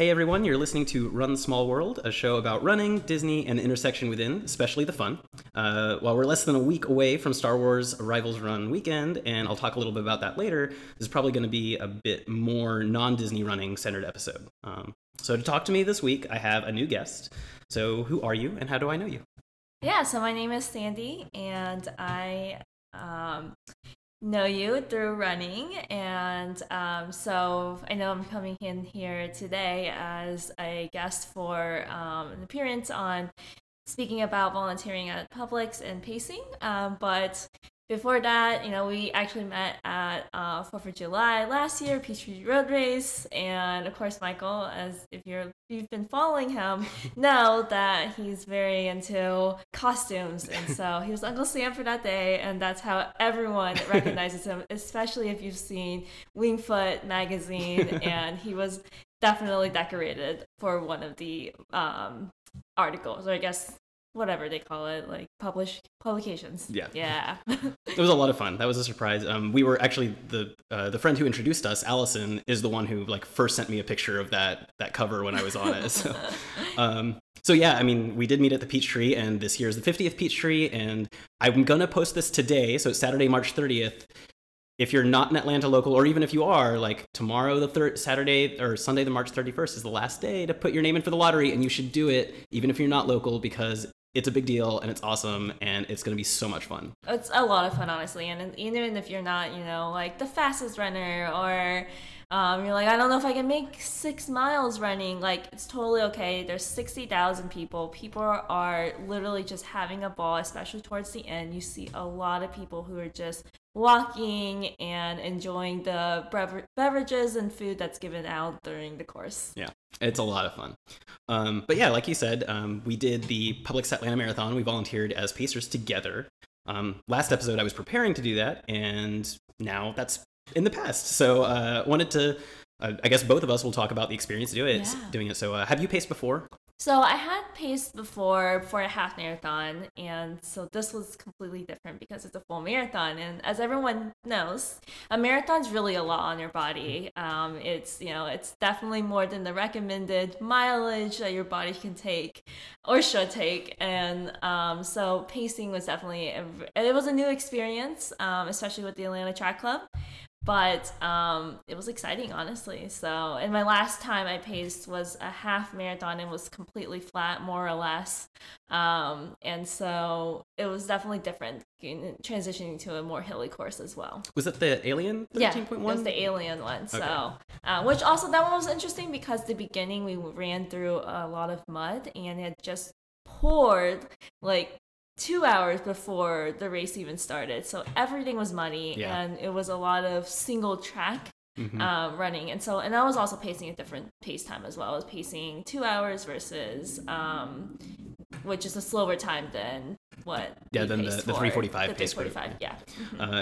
Hey everyone, you're listening to Run Small World, a show about running, Disney, and the intersection within, especially the fun. While we're less than a week away from Star Wars Rivals Run weekend, and I'll talk a little bit about that later, this is probably going to be a bit more non-Disney running-centered episode. So to talk to me this week, I have a new guest. So who are you, and how do I know you? Yeah, so my name is Sandy, and I know you through running, and so I know I'm coming in here today as a guest for an appearance on speaking about volunteering at Publix and pacing, but before that, you know, we actually met at 4th of July last year, Peachtree Road Race, and of course Michael, as if you've been following him, know that he's very into costumes, and so he was Uncle Sam for that day, and that's how everyone recognizes him, especially if you've seen Wingfoot magazine, and he was definitely decorated for one of the articles, or I guess whatever they call it, like publications. Yeah. It was a lot of fun. That was a surprise. We were actually the friend who introduced us, Allison, is the one who first sent me a picture of that cover when I was on it. So yeah, I mean, we did meet at the Peachtree, and this year is the 50th Peachtree, and I'm gonna post this today, so it's Saturday, March 30th. If you're not an Atlanta local, or even if you are, tomorrow, Saturday or Sunday, the March 31st is the last day to put your name in for the lottery, and you should do it, even if you're not local, because it's a big deal, and it's awesome, and it's going to be so much fun. It's a lot of fun, honestly, and even if you're not, the fastest runner, or you're I don't know if I can make 6 miles running, it's totally okay. there's 60,000 people. People are literally just having a ball, especially towards the end. You see a lot of people who are just walking and enjoying the beverages and food that's given out during the course. Yeah, it's a lot of fun. But yeah, like you said, we did the Publix Atlanta Marathon. We volunteered as pacers together. Last episode, I was preparing to do that, and now that's in the past. So wanted to, I guess both of us will talk about the experience doing it. So have you paced before? So I had paced before for a half marathon, and so this was completely different because it's a full marathon. And as everyone knows, a marathon's really a lot on your body. It's definitely more than the recommended mileage that your body can take or should take. And so pacing was definitely, it was a new experience, especially with the Atlanta Track Club. But it was exciting, honestly. So, and my last time I paced was a half marathon and was completely flat, more or less. And so it was definitely different transitioning to a more hilly course as well. Was it the Alien 13.1? Yeah, it was the Alien one. So, okay. Which also that one was interesting because the beginning we ran through a lot of mud and it just poured 2 hours before the race even started, so everything was muddy. Yeah. And it was a lot of single track running, and I was also pacing a different pace time as well. I was pacing 2 hours versus which is a slower time than the 3:45 pace. 3:45, yeah.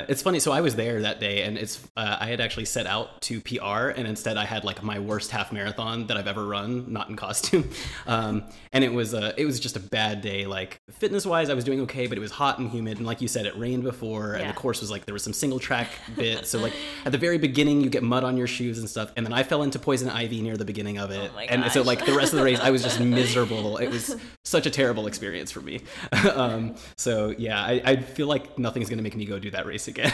It's funny. So I was there that day, and it's I had actually set out to PR, and instead I had my worst half marathon that I've ever run, not in costume. And it was just a bad day. Fitness wise, I was doing okay, but it was hot and humid, and like you said, it rained before, and the course was there was some single track bits. So at the very beginning, you get mud on your shoes and stuff, and then I fell into poison ivy near the beginning of it, and so the rest of the race, I was just miserable. It was such a terrible experience for me. So yeah, I feel nothing's gonna make me go do that race again.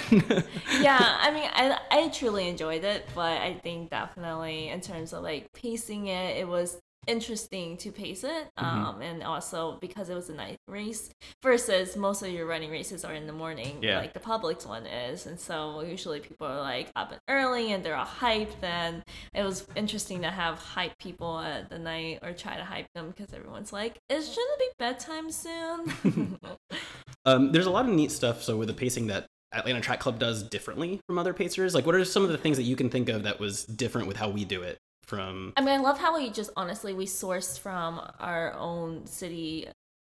Yeah, I mean, I truly enjoyed it, but I think definitely in terms of pacing it, it was interesting to pace it, and also because it was a night race versus most of your running races are in the morning, the Publix one is, and so usually people are up and early and they're all hyped. Then it was interesting to have hype people at the night, or try to hype them, because everyone's it's gonna be bedtime soon. There's a lot of neat stuff. So with the pacing that Atlanta Track Club does differently from other pacers, what are some of the things that you can think of that was different with how we do it? I love how we just honestly we sourced from our own city.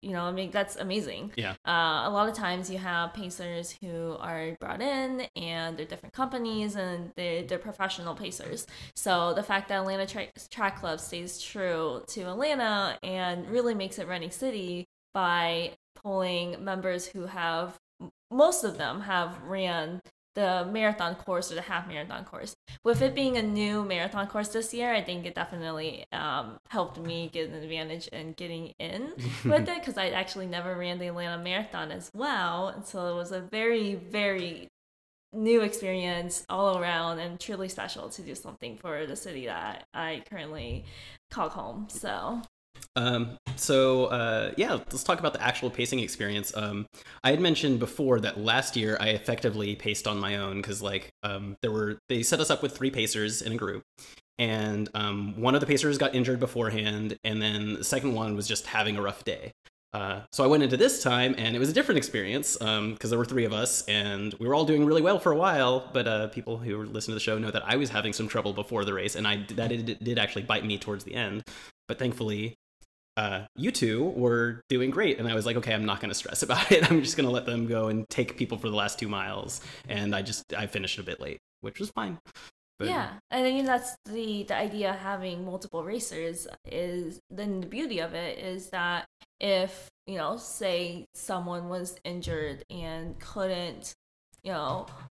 That's amazing. Yeah. A lot of times you have pacers who are brought in, and they're different companies, and they're professional pacers. So the fact that Atlanta Track Club stays true to Atlanta and really makes it running city by pulling members who have, most of them have ran the marathon course or the half marathon course. With it being a new marathon course this year, I think it definitely helped me get an advantage in getting in with it, because I actually never ran the Atlanta Marathon as well. And so it was a very, very new experience all around, and truly special to do something for the city that I currently call home. So yeah, let's talk about the actual pacing experience. I had mentioned before that last year I effectively paced on my own, because they set us up with three pacers in a group, and one of the pacers got injured beforehand, and then the second one was just having a rough day. So I went into this time, and it was a different experience, because there were three of us, and we were all doing really well for a while, but people who listen to the show know that I was having some trouble before the race, and that did actually bite me towards the end. But thankfully, you two were doing great, and I was like, okay, I'm not going to stress about it. I'm just going to let them go and take people for the last 2 miles, and I finished a bit late, which was fine. But yeah, I think that's the idea of having multiple racers. Is then the beauty of it is that if, say someone was injured and couldn't,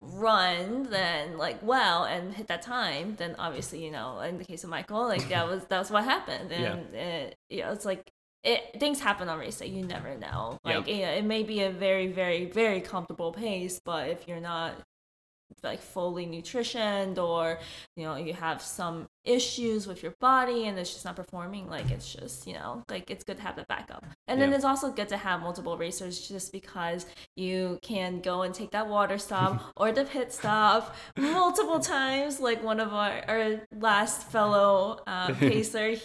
run then and hit that time, then obviously, in the case of Michael, that's what happened. And yeah. Things happen on race day. You never know. It may be a very, very, very comfortable pace, but if you're not fully nutritioned, or you have some issues with your body and it's just not performing, it's good to have that backup. And then it's also good to have multiple racers, just because you can go and take that water stop or the pit stop multiple times. One of our last fellow pacer,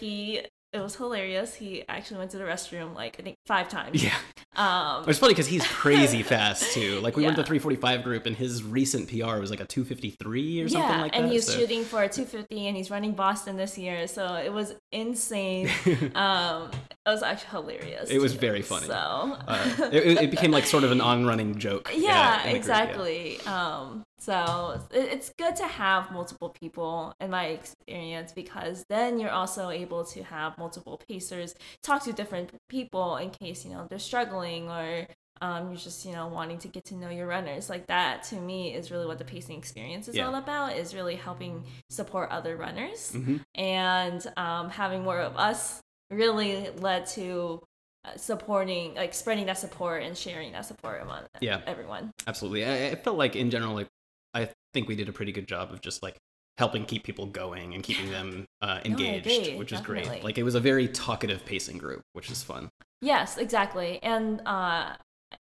it was hilarious. He actually went to the restroom, I think 5 times. Yeah. It's funny because he's crazy fast, too. We went to the 345 group, and his recent PR was, a 253 or something like that. Yeah, and he's shooting for a 250, and he's running Boston this year. So it was insane. It was actually hilarious. It was very funny. So it became, sort of an on-running joke. Yeah, exactly. Group, yeah. So it's good to have multiple people, in my experience, because then you're also able to have multiple pacers, talk to different people in case, they're struggling, or you're just, wanting to get to know your runners. That, to me, is really what the pacing experience is all about, is really helping support other runners. Mm-hmm. And having more of us really led to supporting, spreading that support and sharing that support among everyone. Absolutely. I felt in general, I think we did a pretty good job of just helping keep people going and keeping them engaged, which is great. It was a very talkative pacing group, which is fun. Yes, exactly. And I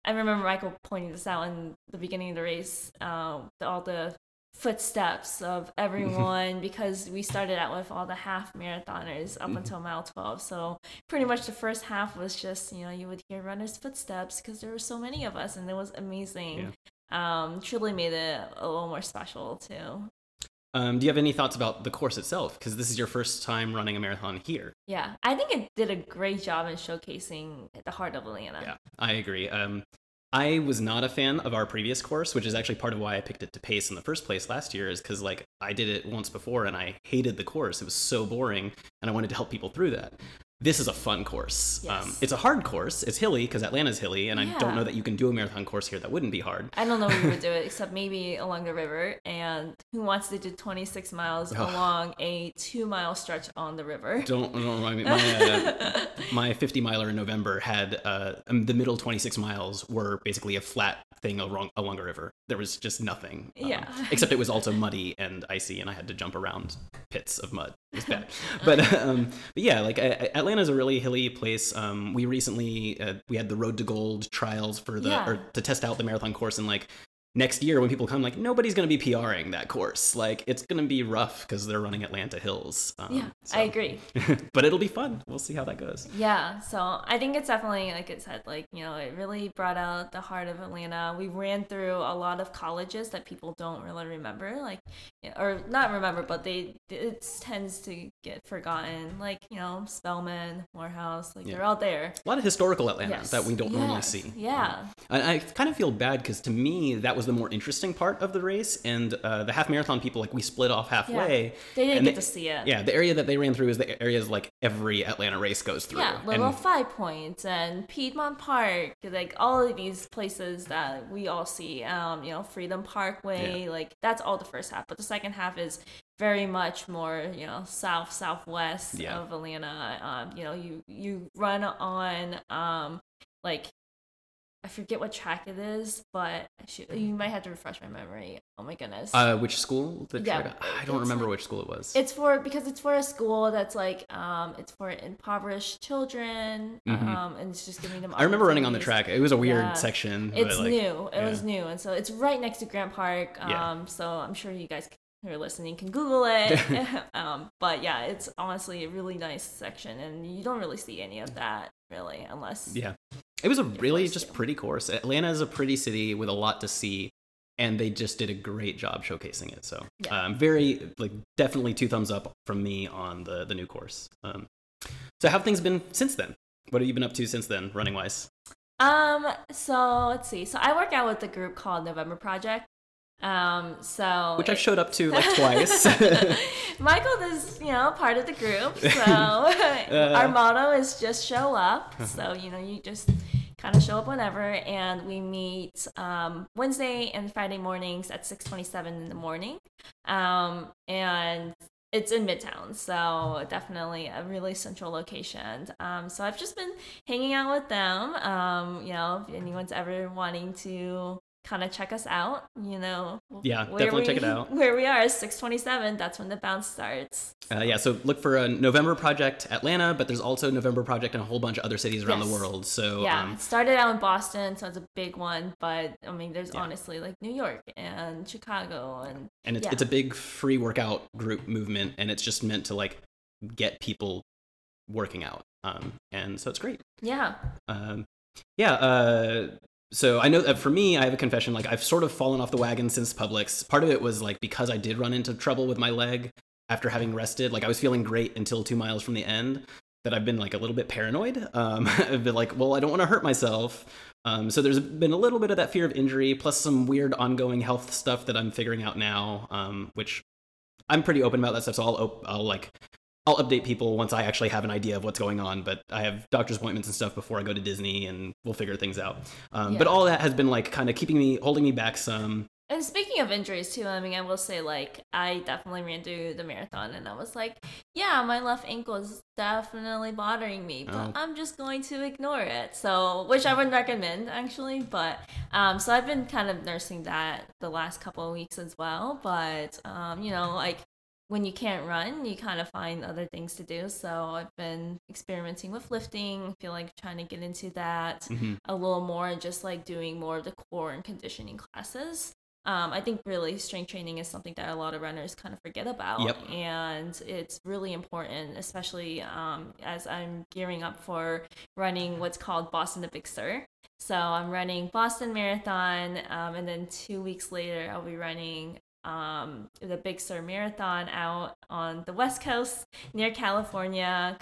remember Michael pointing this out in the beginning of the race, all the footsteps of everyone, because we started out with all the half marathoners up until mile 12. So pretty much the first half was just, you would hear runners' footsteps because there were so many of us, and it was amazing. Yeah. Truly made it a little more special too. Do you have any thoughts about the course itself? Because this is your first time running a marathon here. Yeah, I think it did a great job in showcasing the heart of Atlanta. Yeah, I agree. I was not a fan of our previous course, which is actually part of why I picked it to pace in the first place last year, is because I did it once before and I hated the course. It was so boring, and I wanted to help people through that. This is a fun course. Yes. It's a hard course. It's hilly, because Atlanta's hilly, and I don't know that you can do a marathon course here that wouldn't be hard. I don't know where you would do it, except maybe along the river, and who wants to do 26 miles along a 2-mile stretch on the river? Don't remind me. My 50-miler in November had the middle 26 miles were basically a flat thing along a river. There was just nothing. Except it was also muddy and icy, and I had to jump around pits of mud. It's bad. But yeah, Atlanta's a really hilly place. We recently, we had the Road to Gold trials or to test out the marathon course. And next year when people come, nobody's going to be PRing that course. It's going to be rough because they're running Atlanta hills. I agree. But it'll be fun. We'll see how that goes. Yeah. So I think it's definitely, like it said, it really brought out the heart of Atlanta. We ran through a lot of colleges that people don't really remember, or not remember, but it tends to get forgotten, Spelman, Morehouse, they're all there. A lot of historical Atlanta that we don't normally see. Yeah. And I kind of feel bad because to me that was the more interesting part of the race. And the half marathon people, like, we split off halfway. Yeah. They didn't get to see it. Yeah, the area that they ran through is the areas like every Atlanta race goes through. Yeah, Little 5 Points and Piedmont Park, like all of these places that we all see. Freedom Parkway, yeah. Like that's all the first half, but the second half is very much more, southwest yeah. of Atlanta. You run on I forget what track it is, but you might have to refresh my memory. Oh my goodness. Which school? I don't remember which school it was. It's for a school that's it's for impoverished children, mm-hmm. And it's just giving them. I remember running on the track. It was a weird section. It's new. It was new, and so it's right next to Grant Park. So I'm sure you guys who are listening can Google it. But yeah, it's honestly a really nice section, and you don't really see any of that really unless It was a really just pretty course. Atlanta is a pretty city with a lot to see, and they just did a great job showcasing it. So definitely 2 thumbs up from me on the new course. So how have things been since then? What have you been up to since then, running wise? So let's see. So I work out with a group called November Project. I showed up to twice. Michael is, part of the group. So our motto is just show up. So, you just kind of show up whenever. And we meet Wednesday and Friday mornings at 6:27 in the morning. And it's in Midtown, so definitely a really central location. So I've just been hanging out with them. If anyone's ever wanting to kind of check us out, definitely check it out. Where we are is 6:27. That's when the bounce starts. So look for a November Project Atlanta, but there's also November Project in a whole bunch of other cities around the world. So it started out in Boston, so it's a big one. But I mean, there's honestly like New York and Chicago, and it's a big free workout group movement, and it's just meant to like get people working out. And so it's great. Yeah. So I know that for me, I have a confession, like I've sort of fallen off the wagon since Publix. Part of it was like because I did run into trouble with my leg after having rested, like I was feeling great until 2 miles from the end, that I've been like a little bit paranoid. I've been like, well, I don't want to hurt myself. So there's been a little bit of that fear of injury, plus some weird ongoing health stuff that I'm figuring out now, which I'm pretty open about that stuff. So I'll update people once I actually have an idea of what's going on, but I have doctor's appointments and stuff before I go to Disney, and we'll figure things out. But all that has been like kind of holding me back some. And speaking of injuries too, I mean, I will say like I definitely ran through the marathon, and I was like, yeah, my left ankle is definitely bothering me, but I'm just going to ignore it. So, which I wouldn't recommend actually, but so I've been kind of nursing that the last couple of weeks as well. But when you can't run, you kind of find other things to do. So I've been experimenting with lifting. I feel like trying to get into that a little more, and just like doing more of the core and conditioning classes. I think really strength training is something that a lot of runners kind of forget about. Yep. And it's really important, especially as I'm gearing up for running what's called Boston to Big Sur. So I'm running Boston Marathon, and then 2 weeks later I'll be running the Big Sur Marathon out on the West Coast near California.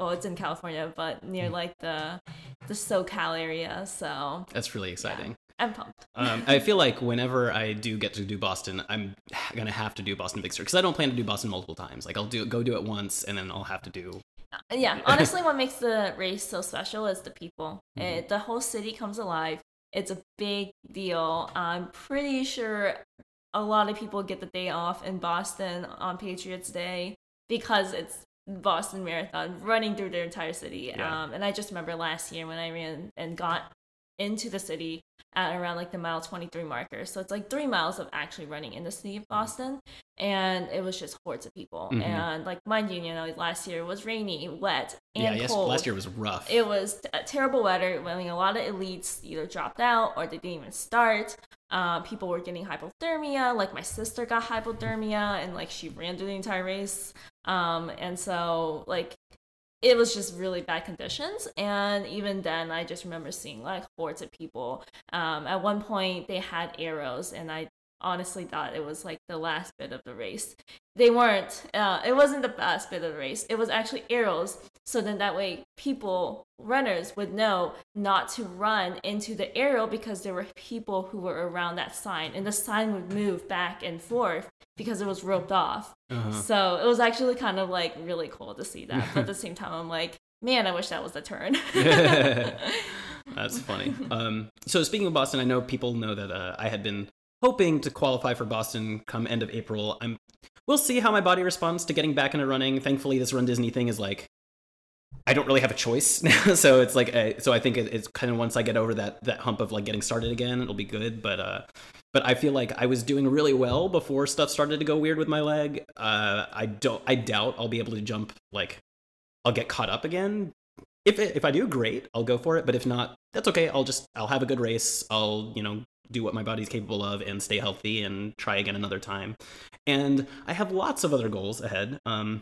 It's in California, but near like the SoCal area. So that's really exciting. Yeah, I'm pumped. I feel like whenever I do get to do Boston, I'm gonna have to do Boston Big Sur, because I don't plan to do Boston multiple times. Like I'll do it once, and then I'll have to do. Yeah, honestly, what makes the race so special is the people. Mm-hmm. The whole city comes alive. It's a big deal. I'm pretty sure a lot of people get the day off in Boston on Patriots Day because it's Boston Marathon running through their entire city. Yeah. And I just remember last year when I ran and got into the city at around like the mile 23 marker. So it's like 3 miles of actually running in the city of Boston. And it was just hordes of people. Mm-hmm. And like mind you, last year was rainy, wet, and cold. Last year was rough. It was terrible weather. I mean, a lot of elites either dropped out or they didn't even start. People were getting hypothermia. Like my sister got hypothermia, and like she ran through the entire race. And so like it was just really bad conditions. And even then, I just remember seeing like hordes of people. At one point, they had arrows, and I honestly thought it was like the last bit of the race. They weren't. It wasn't the last bit of the race. It was actually arrows So then that way people, runners, would know not to run into the aerial because there were people who were around that sign. And the sign would move back and forth because it was roped off. Uh-huh. So it was actually kind of like really cool to see that. But at the same time, I'm like, man, I wish that was the turn. That's funny. So speaking of Boston, I know people know that I had been hoping to qualify for Boston come end of April. We'll see how my body responds to getting back into running. Thankfully, this Run Disney thing is like, I don't really have a choice now. So it's like, so I think it's kind of once I get over that hump of like getting started again, it'll be good. But I feel like I was doing really well before stuff started to go weird with my leg. I doubt I'll be able to jump. Like, I'll get caught up again. If I do, great, I'll go for it. But if not, that's okay. I'll have a good race. I'll, do what my body's capable of and stay healthy and try again another time. And I have lots of other goals ahead. And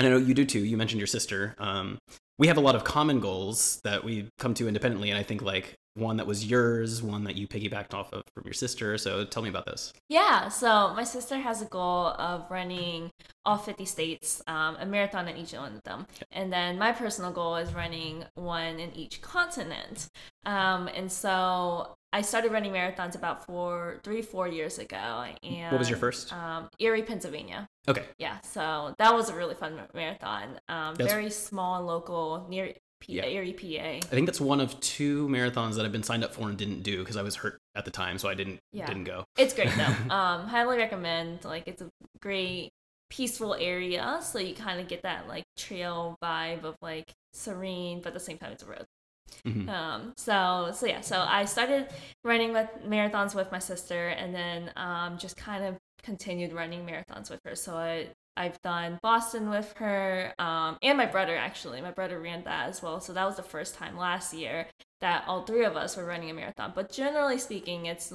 I know you do too. You mentioned your sister. We have a lot of common goals that we come to independently. And I think like one that was yours, one that you piggybacked off of from your sister. So tell me about this. Yeah. So my sister has a goal of running all 50 states, a marathon in each one of them. Okay. And then my personal goal is running one in each continent. And so I started running marathons about 4 years ago. And what was your first? Erie, Pennsylvania. Okay. Yeah. So that was a really fun marathon. Very small, local, near Erie, PA. I think that's one of two marathons that I've been signed up for and didn't do because I was hurt at the time, so I didn't go. It's great though. Highly recommend. Like, it's a great peaceful area, so you kind of get that like trail vibe of like serene, but at the same time it's a road. Mm-hmm. So I started running with marathons with my sister, and then just kind of continued running marathons with her. So I've done Boston with her, and my brother actually. My brother ran that as well. So that was the first time last year that all three of us were running a marathon. But generally speaking, it's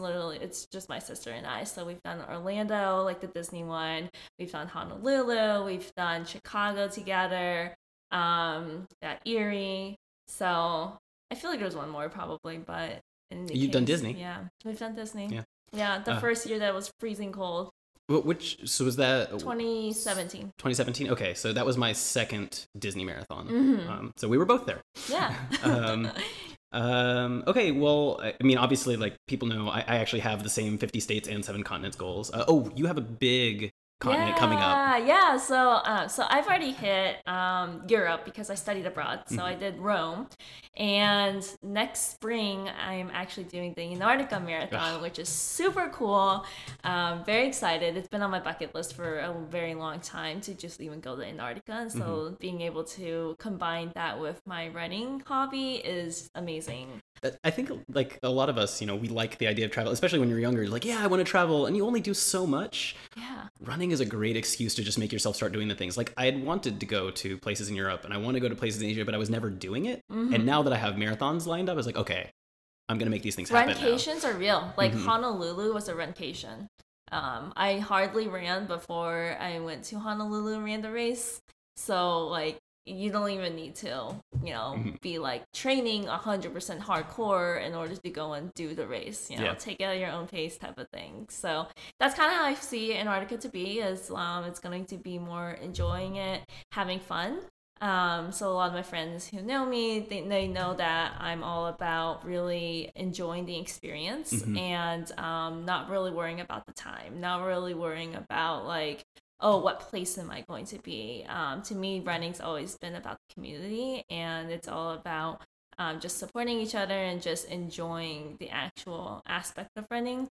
just my sister and I. So we've done Orlando, like the Disney one. We've done Honolulu. We've done Chicago together. At Erie. So I feel like there's one more probably, but you've done Disney. Yeah, we've done Disney. Yeah. The first year that was freezing cold. So was that 2017? 2017. Okay, so that was my second Disney marathon. Mm-hmm. So we were both there. Yeah. Okay. Well, I mean, obviously, like people know, I actually have the same 50 states and 7 continents goals. You have a big continent coming up. Yeah. So I've already hit Europe because I studied abroad. So mm-hmm. I did Rome, and next spring I'm actually doing the Antarctica Marathon, which is super cool. Very excited. It's been on my bucket list for a very long time to just even go to Antarctica. And so mm-hmm. being able to combine that with my running hobby is amazing. I think like a lot of us, we like the idea of travel, especially when you're younger. You're like, yeah, I want to travel, and you only do so much. Yeah. Running is a great excuse to just make yourself start doing the things. Like I had wanted to go to places in Europe, and I want to go to places in Asia, but I was never doing it. Mm-hmm. And now that I have marathons lined up, I was like, okay, I'm gonna make these things happen. Runcations are real. Like mm-hmm. Honolulu was a runcation. I hardly ran before I went to Honolulu and ran the race. So like, you don't even need to, mm-hmm. be like training 100% hardcore in order to go and do the race, take it at your own pace type of thing. So that's kind of how I see Antarctica to be is, it's going to be more enjoying it, having fun. So a lot of my friends who know me, they know that I'm all about really enjoying the experience mm-hmm. and, not really worrying about the time, not really worrying about like, oh, what place am I going to be? To me, running's always been about the community, and it's all about just supporting each other and just enjoying the actual aspect of running.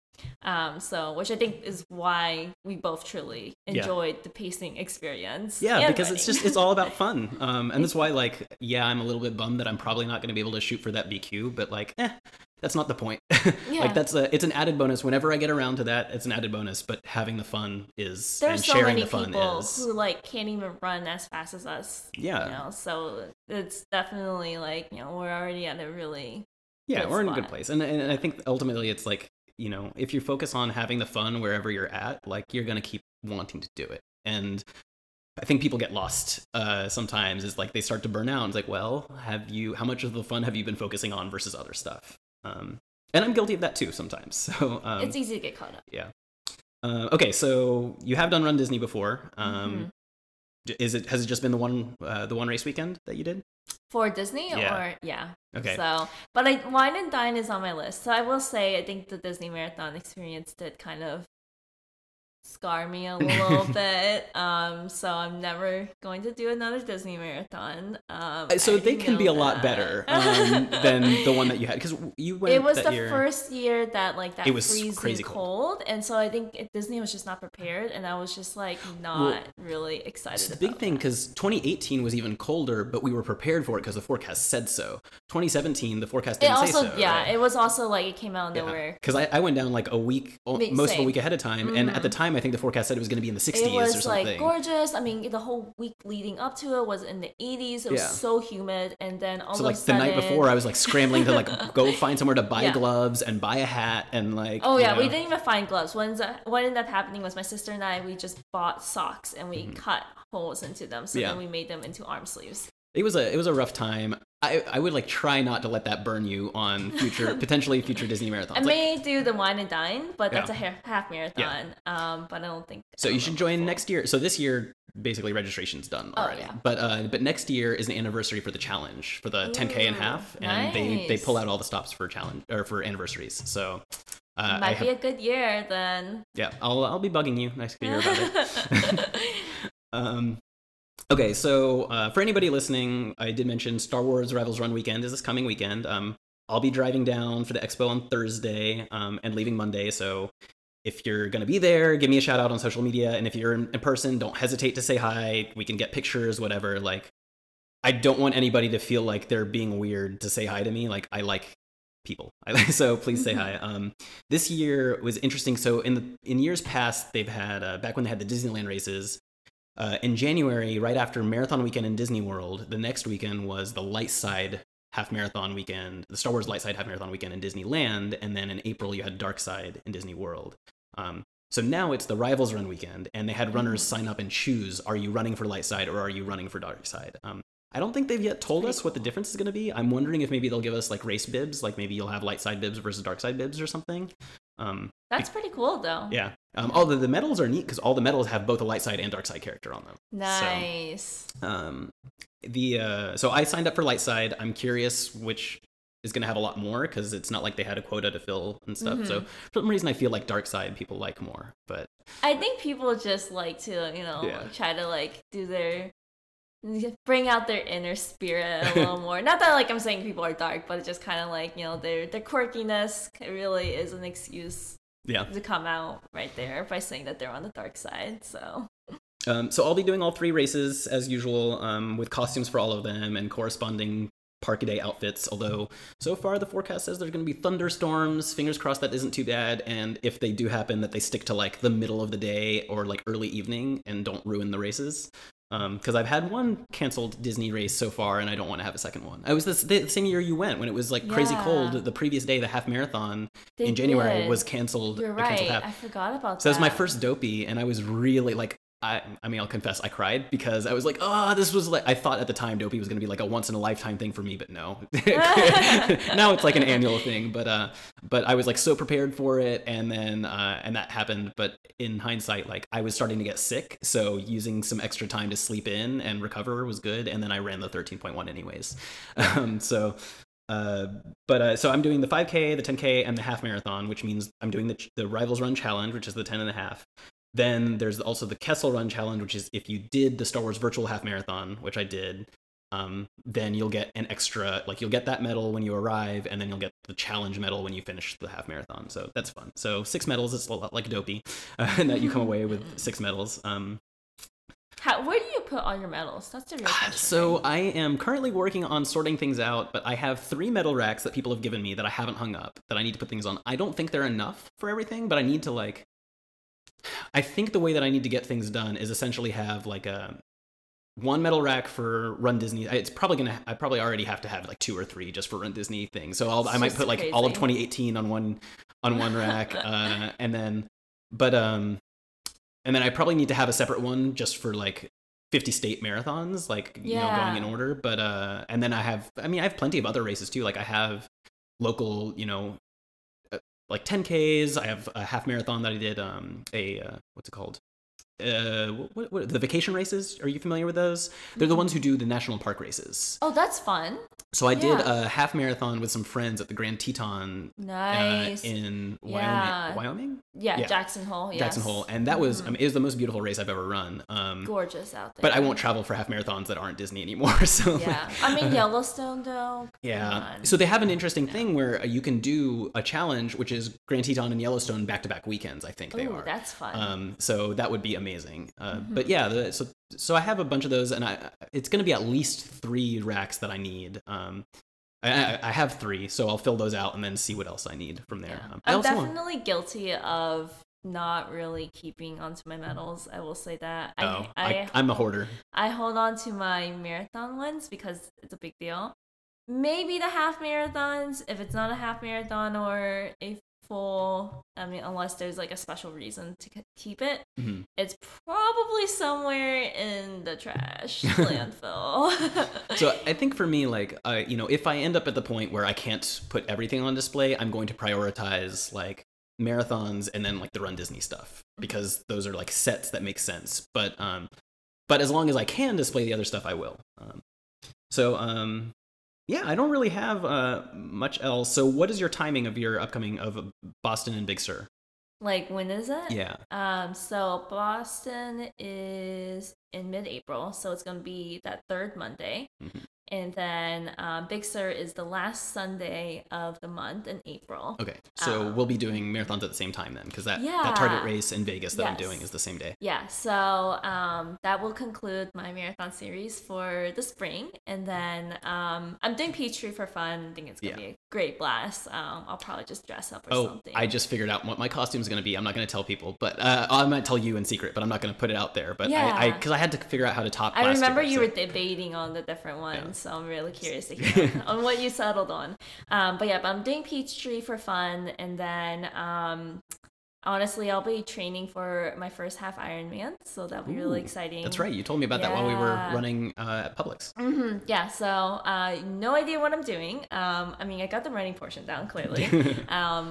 So, which I think is why we both truly enjoyed the pacing experience. Yeah, because running. It's all about fun. And that's why, like, I'm a little bit bummed that I'm probably not going to be able to shoot for that BQ, but like, that's not the point. Like it's an added bonus. Whenever I get around to that, it's an added bonus. But having the fun is, and sharing the fun is. There's so many people who like can't even run as fast as us. Yeah. So it's definitely like, we're already at a really good we're in spot. A good place. And I think ultimately it's like, if you focus on having the fun wherever you're at, like you're going to keep wanting to do it. And I think people get lost sometimes. It's like they start to burn out. It's like, well, how much of the fun have you been focusing on versus other stuff? And I'm guilty of that too sometimes. So it's easy to get caught up. Yeah. Okay, so you have done Run Disney before. Has it just been the one race weekend that you did? For Disney, yeah. Okay. So, but Wine and Dine is on my list. So I will say, I think the Disney Marathon experience did kind of scar me a little bit. So I'm never going to do another Disney Marathon. So they can be a lot better than the one that you had, because you went. It was the first year that that it was freezing cold, and so I think Disney was just not prepared, and I was just really excited. It's a big thing because 2018 was even colder, but we were prepared for it because the forecast said so. 2017, the forecast didn't say so. Yeah, right? It was also it came out of nowhere. Because I went down most of a week ahead of time, and at the time, I think the forecast said it was going to be in the 60s or something. It was gorgeous. I mean, the whole week leading up to it was in the 80s. It was so humid, and then all of a sudden, the night before, I was scrambling to go find somewhere to buy gloves and buy a hat and we didn't even find gloves. What ended up happening was my sister and I, we just bought socks and we cut holes into them, so then we made them into arm sleeves. It was a rough time. I would try not to let that burn you on potentially future Disney marathons. I may do the Wine and Dine, but that's a half marathon. Yeah. But I don't think so. You should join next year. So this year, basically registration's done already. Oh, yeah. But next year is an anniversary for the challenge for the 10K and half, and nice. they pull out all the stops for challenge or for anniversaries. So might be a good year then. Yeah, I'll be bugging you next year about it. Okay, so for anybody listening, I did mention Star Wars Rivals Run weekend is this coming weekend. I'll be driving down for the expo on Thursday and leaving Monday. So if you're going to be there, give me a shout out on social media. And if you're in person, don't hesitate to say hi. We can get pictures, whatever. I don't want anybody to feel like they're being weird to say hi to me. I like people. So please say hi. This year was interesting. So in years past, they've had, back when they had the Disneyland races, in January, right after Marathon Weekend in Disney World, the next weekend was the Lightside Half Marathon Weekend, the Star Wars Lightside Half Marathon Weekend in Disneyland, and then in April you had Darkside in Disney World. So now it's the Rivals Run Weekend, and they had runners sign up and choose, are you running for Lightside or are you running for Darkside? I don't think they've yet told us what the difference is going to be. I'm wondering if maybe they'll give us race bibs, maybe you'll have Lightside bibs versus Darkside bibs or something. That's pretty cool, though. Yeah. Although the medals are neat because all the medals have both a light side and dark side character on them. Nice. So, so I signed up for light side. I'm curious which is going to have a lot more because it's not they had a quota to fill and stuff. So for some reason, I feel dark side people like more. But I think people just like to, try to do their. Bring out their inner spirit a little more. Not that I'm saying people are dark, but it's just kind of their quirkiness really is an excuse to come out right there by saying that they're on the dark side. So I'll be doing all three races as usual, with costumes for all of them and corresponding park-a-day outfits. Although so far the forecast says there's going to be thunderstorms. Fingers crossed that isn't too bad. And if they do happen, that they stick to the middle of the day or early evening and don't ruin the races. Because I've had one canceled Disney race so far, and I don't want to have a second one. I was the same year you went when it was crazy cold. The previous day, the half marathon in January was canceled. You're right. Canceled half. I forgot about that. So it was my first Dopey, and I was really I'll confess, I cried because I was this was I thought at the time Dopey was going to be a once in a lifetime thing for me, but no. Now it's an annual thing, but I was so prepared for it, and then and that happened. But in hindsight, I was starting to get sick, so using some extra time to sleep in and recover was good. And then I ran the 13.1 anyways. So I'm doing the 5K, the 10K, and the half marathon, which means I'm doing the Rivals Run Challenge, which is the 10 and a half. Then there's also the Kessel Run Challenge, which is if you did the Star Wars Virtual Half Marathon, which I did, then you'll get an extra, you'll get that medal when you arrive, and then you'll get the challenge medal when you finish the half marathon. So that's fun. So 6 medals, it's a lot like Dopey, and that you come away with 6 medals. Where do you put all your medals? That's a real question. So I am currently working on sorting things out, but I have 3 medal racks that people have given me that I haven't hung up, that I need to put things on. I don't think they're enough for everything, but I need to I think the way that I need to get things done is essentially have a one medal rack for Run Disney. It's probably I probably already have to have 2 or 3 just for Run Disney things. So I might put all of 2018 on one rack, and then I probably need to have a separate one just for 50 state marathons, going in order. But and then I have plenty of other races too. I have local, 10Ks. I have a half marathon that I did, a what's it called? what the vacation races? Are you familiar with those? They're the ones who do the national park races. Oh, that's fun. So I did a half marathon with some friends at the Grand Teton. Nice. In Wyoming. Yeah. Wyoming? Yeah, Jackson Hole. Yes. Jackson Hole. And that was, it was the most beautiful race I've ever run. Gorgeous out there. But I won't travel for half marathons that aren't Disney anymore. So yeah. I mean, Yellowstone, though. Yeah. So they have an interesting thing where you can do a challenge, which is Grand Teton and Yellowstone back-to-back weekends, I think they are. That's fun. So that would be amazing. But yeah, so I have a bunch of those, and it's going to be at least 3 racks that I need. I have 3, so I'll fill those out and then see what else I need from there. Yeah. I'm definitely guilty of not really keeping onto my medals. I will say that. I'm a hoarder. I hold on to my marathon ones because it's a big deal. Maybe the half marathons, if it's not a half marathon or a full, I mean, unless there's like a special reason to keep it, it's probably somewhere in the trash landfill. So I think for me, like, if I end up at the point where I can't put everything on display, I'm going to prioritize like marathons and then like the Run Disney stuff, because those are like sets that make sense. But as long as I can display the other stuff, I will. Yeah, I don't really have much else. So what is your timing of your upcoming of Boston and Big Sur? Like, when is it? Yeah. So Boston is in mid-April, so it's going to be that third Monday. Mm-hmm. And then Big Sur is the last Sunday of the month in April. Okay, so we'll be doing marathons at the same time then, because that target race in Vegas that I'm doing is the same day. Yeah, so that will conclude my marathon series for the spring. And then I'm doing Peachtree for fun. I think it's going to be a great blast. I'll probably just dress up or something. I just figured out what my costume is going to be. I'm not going to tell people, but I might tell you in secret, but I'm not going to put it out there. But because I had to figure out how to top last year. I remember you were debating on the different ones. Yeah. So I'm really curious to hear on what you settled on. But I'm doing Peachtree for fun. And then, honestly, I'll be training for my first half Ironman. So that'll be really exciting. That's right. You told me about that while we were running at Publix. Mm-hmm. Yeah. So no idea what I'm doing. I got the running portion down, clearly.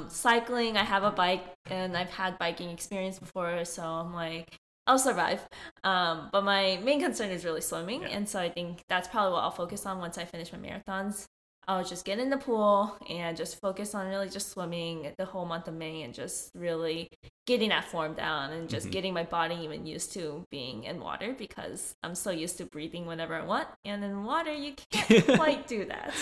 Cycling, I have a bike, and I've had biking experience before. So I'm like, I'll survive. But my main concern is really swimming. Yeah. And so I think that's probably what I'll focus on once I finish my marathons. I'll just get in the pool and just focus on really just swimming the whole month of May and just really getting that form down and just getting my body even used to being in water, because I'm so used to breathing whenever I want. And in water, you can't quite do that.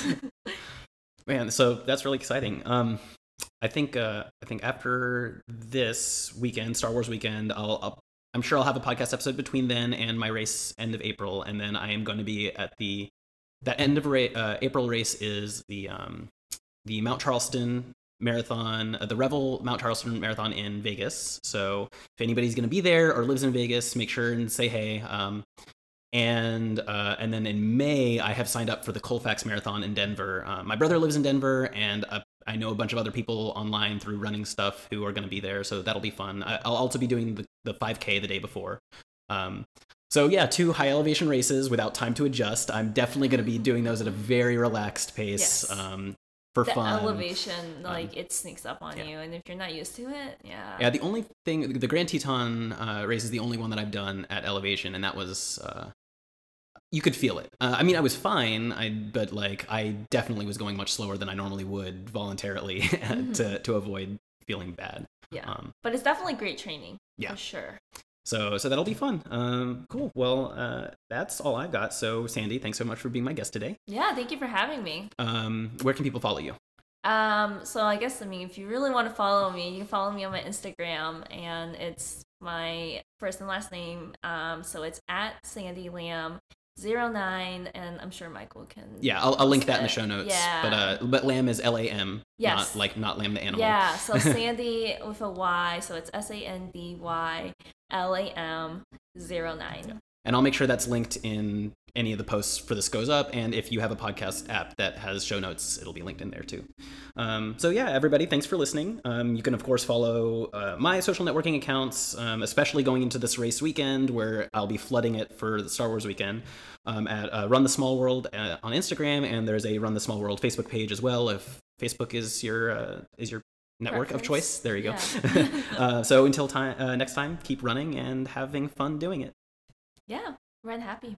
Man, so that's really exciting. I think after this weekend, Star Wars weekend, I'm sure I'll have a podcast episode between then and my race end of April, and then I am going to be at that end of April race is the Mount Charleston Marathon, the Revel Mount Charleston Marathon in Vegas. So if anybody's going to be there or lives in Vegas, make sure and say hey. And then in May, I have signed up for the Colfax Marathon in Denver. My brother lives in Denver, and I know a bunch of other people online through running stuff who are going to be there, so that'll be fun. I'll also be doing the 5K the day before. So yeah, 2 high elevation races without time to adjust. I'm definitely going to be doing those at a very relaxed pace. Yes. For the fun. Elevation, it sneaks up on you, and if you're not used to it, Yeah, the only thing, the Grand Teton race is the only one that I've done at elevation, and that was... You could feel it. I was fine, but I definitely was going much slower than I normally would voluntarily to avoid feeling bad. Yeah, but it's definitely great training. Yeah, for sure. So that'll be fun. Cool. Well, that's all I got. So Sandy, thanks so much for being my guest today. Yeah, thank you for having me. Where can people follow you? So I guess if you really want to follow me, you can follow me on my Instagram, and it's my first and last name. So it's @SandyLamb. 09, and I'm sure Michael can. Yeah, I'll link that in the show notes. Yeah. But Lamb is LAM. Yes. Not Lamb the animal. Yeah. So Sandy with a Y. So it's SandyLam09. Yeah. And I'll make sure that's linked in any of the posts for this goes up. And if you have a podcast app that has show notes, it'll be linked in there too. Everybody, thanks for listening. You can, of course, follow my social networking accounts, especially going into this race weekend where I'll be flooding it for the Star Wars weekend, at Run the Small World on Instagram. And there's a Run the Small World Facebook page as well, if Facebook is your network of choice. There you go. So until next time, keep running and having fun doing it. Yeah, run happy.